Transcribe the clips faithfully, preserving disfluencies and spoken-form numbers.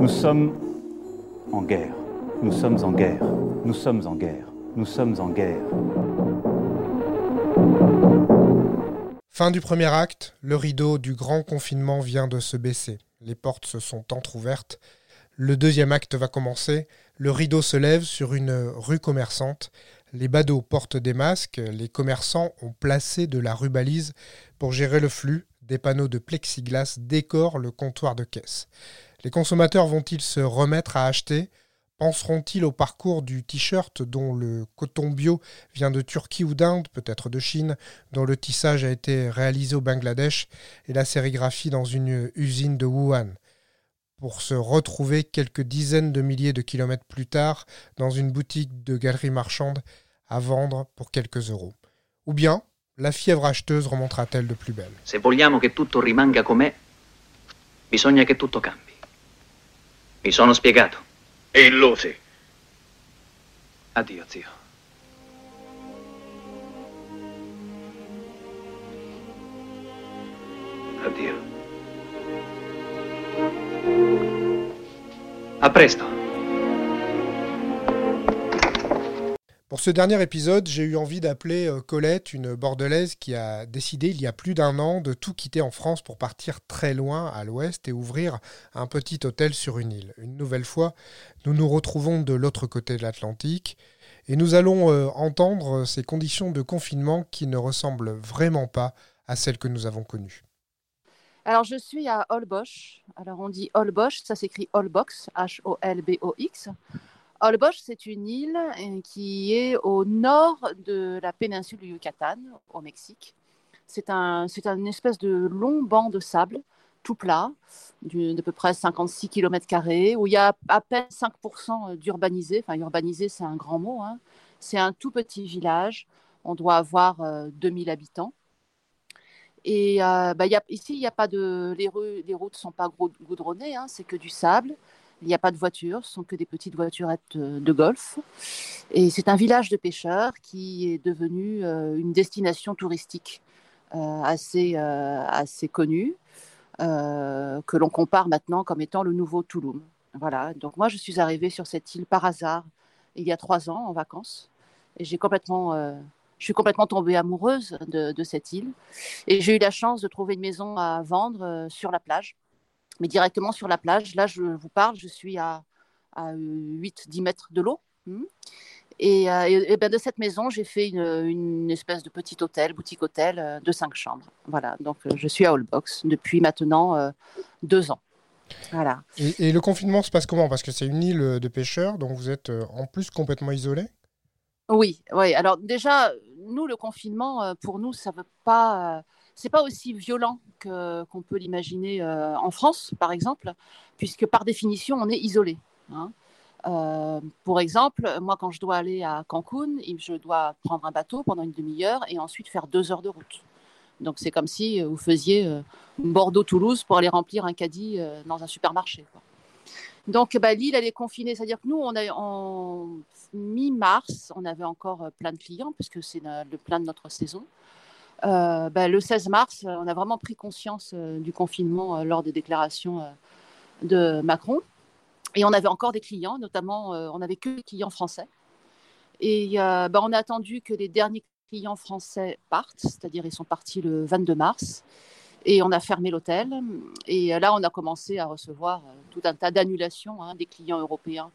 Nous sommes en guerre. Nous sommes en guerre. Nous sommes en guerre. Nous sommes en guerre. Fin du premier acte, le rideau du grand confinement vient de se baisser. Les portes se sont entrouvertes. Le deuxième acte va commencer. Le rideau se lève sur une rue commerçante. Les badauds portent des masques. Les commerçants ont placé de la rubalise pour gérer le flux. Des panneaux de plexiglas décorent le comptoir de caisse. Les consommateurs vont-ils se remettre à acheter ? Penseront-ils au parcours du t-shirt dont le coton bio vient de Turquie ou d'Inde, peut-être de Chine, dont le tissage a été réalisé au Bangladesh et la sérigraphie dans une usine de Wuhan, pour se retrouver quelques dizaines de milliers de kilomètres plus tard dans une boutique de galerie marchande à vendre pour quelques euros. Ou bien, la fièvre acheteuse remontera-t-elle de plus belle ? Se vogliamo che tutto rimanga com'è, bisogna che tutto cambi. Mi sono spiegato. Et l'osé. Addio, zio. Addio. A presto. Pour ce dernier épisode, j'ai eu envie d'appeler Colette, une Bordelaise qui a décidé il y a plus d'un an de tout quitter en France pour partir très loin à l'ouest et ouvrir un petit hôtel sur une île. Une nouvelle fois, nous nous retrouvons de l'autre côté de l'Atlantique et nous allons euh, entendre ces conditions de confinement qui ne ressemblent vraiment pas à celles que nous avons connues. Alors je suis à Holbox. Alors on dit Holbox, ça s'écrit Holbox, H O L B O X. Holbox, c'est une île qui est au nord de la péninsule du Yucatan, au Mexique. C'est un, c'est une espèce de long banc de sable, tout plat, d'à peu près cinquante-six kilomètres carrés, où il y a à peine cinq pour cent d'urbanisé. Enfin, urbanisé, c'est un grand mot. Hein. C'est un tout petit village. On doit avoir euh, deux mille habitants. Et euh, bah, y a, ici, y a pas de, les, rues, les routes ne sont pas goudronnées, hein, c'est que du sable. Il n'y a pas de voitures, ce sont que des petites voiturettes de golf. Et c'est un village de pêcheurs qui est devenu une destination touristique assez, assez connue, que l'on compare maintenant comme étant le nouveau Tulum. Voilà, donc moi je suis arrivée sur cette île par hasard il y a trois ans en vacances. Et j'ai complètement, euh, je suis complètement tombée amoureuse de, de cette île. Et j'ai eu la chance de trouver une maison à vendre sur la plage. Mais directement sur la plage, là je vous parle, je suis à, à huit à dix mètres de l'eau. Et, et, et ben de cette maison, j'ai fait une, une espèce de petit hôtel, boutique hôtel de cinq chambres. Voilà, donc je suis à Holbox depuis maintenant euh, deux ans. Voilà. Et, et le confinement se passe comment ? Parce que c'est une île de pêcheurs, donc vous êtes en plus complètement isolés ? Oui, oui. Alors déjà, nous, le confinement, pour nous, ça ne veut pas... C'est pas aussi violent que, qu'on peut l'imaginer euh, en France, par exemple, puisque par définition, on est isolé. Hein. Euh, pour exemple, moi, quand je dois aller à Cancun, je dois prendre un bateau pendant une demi-heure et ensuite faire deux heures de route. Donc, c'est comme si vous faisiez euh, Bordeaux-Toulouse pour aller remplir un caddie euh, dans un supermarché. Quoi. Donc, bah, l'île, elle est confinée. C'est-à-dire que nous, on a, en mi-mars, on avait encore plein de clients, puisque c'est le plein de notre saison. Euh, ben, le seize mars, on a vraiment pris conscience euh, du confinement euh, lors des déclarations euh, de Macron. Et on avait encore des clients, notamment, euh, on n'avait que des clients français. Et euh, ben, on a attendu que les derniers clients français partent, c'est-à-dire ils sont partis le vingt-deux mars. Et on a fermé l'hôtel. Et euh, là, on a commencé à recevoir euh, tout un tas d'annulations, hein, des clients européens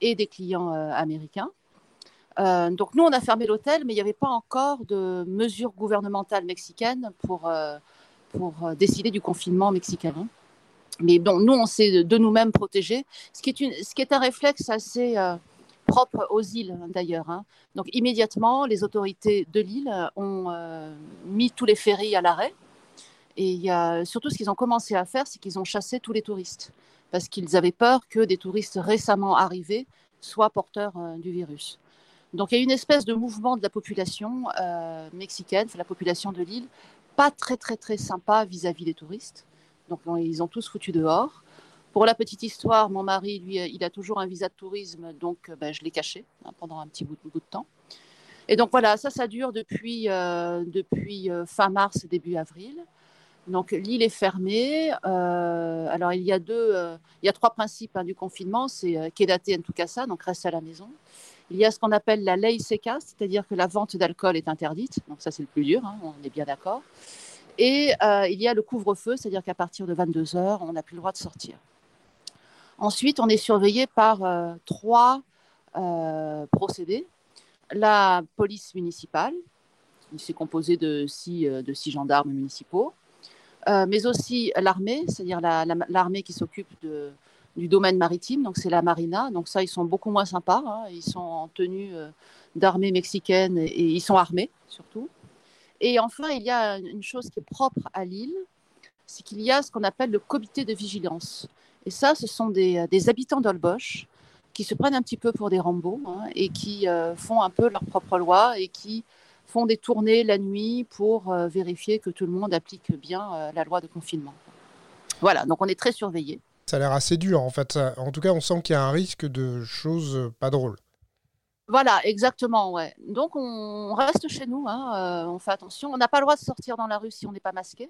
et des clients euh, américains. Euh, donc nous, on a fermé l'hôtel, mais il n'y avait pas encore de mesures gouvernementales mexicaines pour, euh, pour euh, décider du confinement mexicain. Mais bon, nous, on s'est de nous-mêmes protégés, ce qui est, une, ce qui est un réflexe assez euh, propre aux îles d'ailleurs. Hein. Donc immédiatement, les autorités de l'île ont euh, mis tous les ferries à l'arrêt. Et euh, surtout, ce qu'ils ont commencé à faire, c'est qu'ils ont chassé tous les touristes, parce qu'ils avaient peur que des touristes récemment arrivés soient porteurs euh, du virus. Donc, il y a une espèce de mouvement de la population euh, mexicaine, la population de l'île, pas très, très, très sympa vis-à-vis des touristes. Donc, on, ils ont tous foutu dehors. Pour la petite histoire, mon mari, lui, il a toujours un visa de tourisme, donc ben, je l'ai caché hein, pendant un petit bout, bout de temps. Et donc, voilà, ça, ça dure depuis, euh, depuis euh, fin mars, début avril. Donc l'île est fermée. Euh, alors il y a deux, euh, il y a trois principes hein, du confinement, c'est euh, quédate en tout cas ça, donc reste à la maison. Il y a ce qu'on appelle la ley seca, c'est-à-dire que la vente d'alcool est interdite. Donc ça c'est le plus dur, hein, on est bien d'accord. Et euh, il y a le couvre-feu, c'est-à-dire qu'à partir de vingt-deux heures, on n'a plus le droit de sortir. Ensuite, on est surveillé par euh, trois euh, procédés. La police municipale, c'est composé de six, de six gendarmes municipaux, euh, mais aussi l'armée, c'est-à-dire la, la, l'armée qui s'occupe de, du domaine maritime, donc c'est la marina. Donc ça, ils sont beaucoup moins sympas, hein. Ils sont en tenue euh, d'armée mexicaine et, et ils sont armés surtout. Et enfin, il y a une chose qui est propre à l'île, c'est qu'il y a ce qu'on appelle le comité de vigilance. Et ça, ce sont des, des habitants d'Holbox qui se prennent un petit peu pour des Rambo hein, et qui euh, font un peu leur propre loi et qui font des tournées la nuit pour euh, vérifier que tout le monde applique bien euh, la loi de confinement. Voilà, donc on est très surveillés. Ça a l'air assez dur en fait. Ça, en tout cas, on sent qu'il y a un risque de choses pas drôles. Voilà, exactement, ouais. Donc, on reste chez nous, hein, euh, on fait attention. On n'a pas le droit de sortir dans la rue si on n'est pas masqué.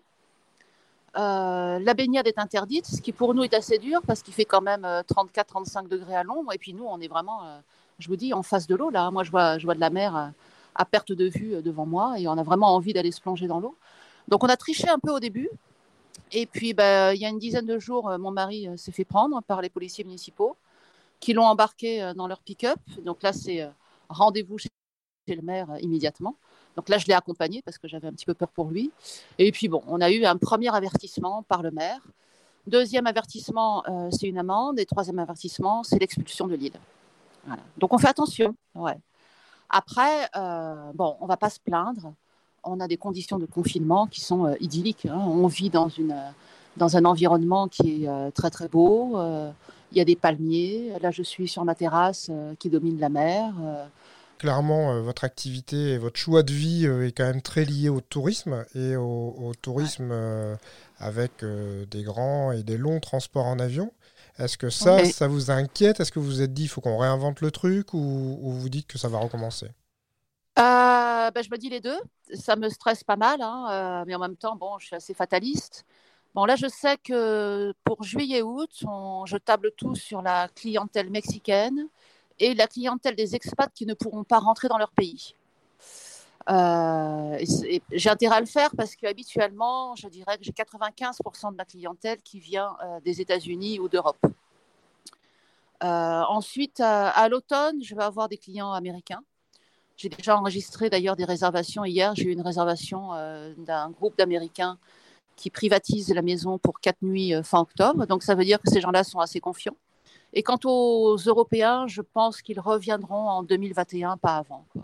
Euh, la baignade est interdite, ce qui pour nous est assez dur parce qu'il fait quand même trente-quatre à trente-cinq degrés à l'ombre. Et puis, nous, on est vraiment, euh, je vous dis, en face de l'eau, là. Moi, je vois, je vois de la mer à perte de vue devant moi et on a vraiment envie d'aller se plonger dans l'eau. Donc, on a triché un peu au début. Et puis, ben, il y a une dizaine de jours, mon mari s'est fait prendre par les policiers municipaux qui l'ont embarqué dans leur pick-up. Donc là, c'est rendez-vous chez le maire immédiatement. Donc là, je l'ai accompagné parce que j'avais un petit peu peur pour lui. Et puis bon, on a eu un premier avertissement par le maire. Deuxième avertissement, euh, c'est une amende. Et troisième avertissement, c'est l'expulsion de l'île. Voilà. Donc on fait attention. Ouais. Après, euh, bon, on ne va pas se plaindre. On a des conditions de confinement qui sont euh, idylliques. Hein. On vit dans une... Euh, dans un environnement qui est euh, très, très beau. Euh, il y a des palmiers. Là, je suis sur ma terrasse euh, qui domine la mer. Euh. Clairement, euh, votre activité et votre choix de vie euh, est quand même très lié au tourisme et au, au tourisme ouais. euh, avec euh, des grands et des longs transports en avion. Est-ce que ça, ouais. ça vous inquiète? Est-ce que vous vous êtes dit qu'il faut qu'on réinvente le truc ou, ou vous dites que ça va recommencer? euh, bah, Je me dis les deux. Ça me stresse pas mal, hein, euh, mais en même temps, bon, je suis assez fataliste. Bon, là, je sais que pour juillet-août, je table tout sur la clientèle mexicaine et la clientèle des expats qui ne pourront pas rentrer dans leur pays. Euh, et et j'ai intérêt à le faire parce qu'habituellement, je dirais que j'ai quatre-vingt-quinze pour cent de ma clientèle qui vient euh, des États-Unis ou d'Europe. Euh, ensuite, à, à l'automne, je vais avoir des clients américains. J'ai déjà enregistré d'ailleurs des réservations. Hier, j'ai eu une réservation euh, d'un groupe d'Américains qui privatise la maison pour quatre nuits fin octobre. Donc, ça veut dire que ces gens-là sont assez confiants. Et quant aux Européens, je pense qu'ils reviendront en deux mille vingt et un, pas avant. Quoi.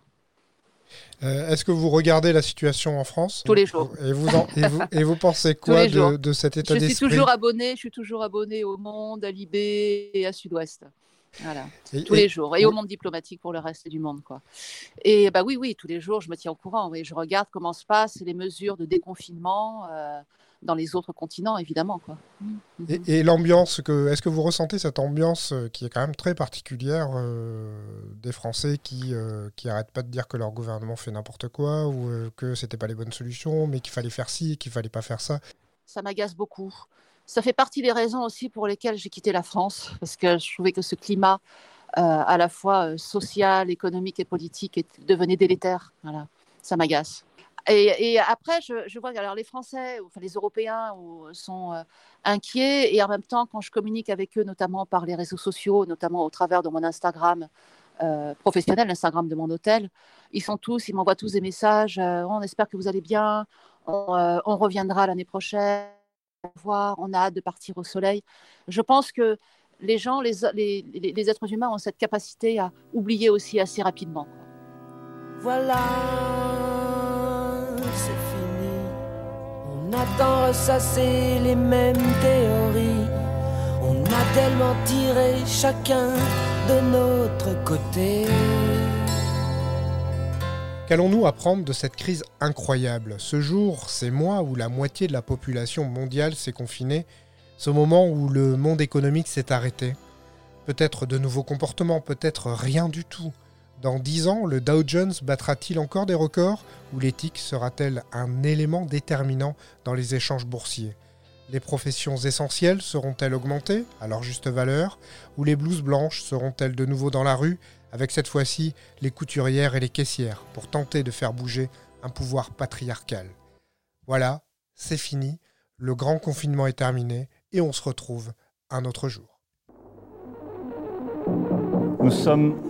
Euh, est-ce que vous regardez la situation en France? Tous les jours. Et vous, en, et vous, et vous pensez quoi de, de cet état je d'esprit? Suis toujours abonnée, je suis toujours abonnée au Monde, à Libé et à Sud-Ouest. Voilà, et, tous et, les jours. Et oui. Au Monde diplomatique pour le reste du monde. Quoi. Et bah, oui, oui, tous les jours, je me tiens au courant. Oui. Je regarde comment se passent les mesures de déconfinement euh, dans les autres continents, évidemment. Quoi. Et, et l'ambiance, que, est-ce que vous ressentez cette ambiance qui est quand même très particulière euh, des Français qui euh, qui n'arrêtent pas de dire que leur gouvernement fait n'importe quoi ou euh, que ce n'était pas les bonnes solutions, mais qu'il fallait faire ci, qu'il ne fallait pas faire ça? Ça m'agace beaucoup. Ça fait partie des raisons aussi pour lesquelles j'ai quitté la France, parce que je trouvais que ce climat euh, à la fois social, économique et politique est, devenait délétère. Voilà, ça m'agace. Et, et après, je, je vois que les Français, enfin les Européens ou, sont euh, inquiets, et en même temps, quand je communique avec eux, notamment par les réseaux sociaux, notamment au travers de mon Instagram euh, professionnel, l'Instagram de mon hôtel, ils sont tous, ils m'envoient tous des messages, euh, on espère que vous allez bien, on, euh, on reviendra l'année prochaine. Voir, on a hâte de partir au soleil. Je pense que les gens, les, les, les, les êtres humains ont cette capacité à oublier aussi assez rapidement. Voilà, c'est fini. On attend ressasser les mêmes théories. On a tellement tiré chacun de notre côté. Qu'allons-nous apprendre de cette crise incroyable? Ce jour, ces mois où la moitié de la population mondiale s'est confinée, ce moment où le monde économique s'est arrêté. Peut-être de nouveaux comportements, peut-être rien du tout. Dans dix ans, le Dow Jones battra-t-il encore des records ou l'éthique sera-t-elle un élément déterminant dans les échanges boursiers ? Les professions essentielles seront-elles augmentées à leur juste valeur ou les blouses blanches seront-elles de nouveau dans la rue avec cette fois-ci les couturières et les caissières pour tenter de faire bouger un pouvoir patriarcal ? Voilà, c'est fini, le grand confinement est terminé et on se retrouve un autre jour. Nous sommes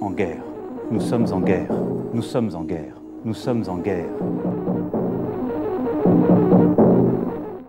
en guerre. Nous sommes en guerre. Nous sommes en guerre. Nous sommes en guerre.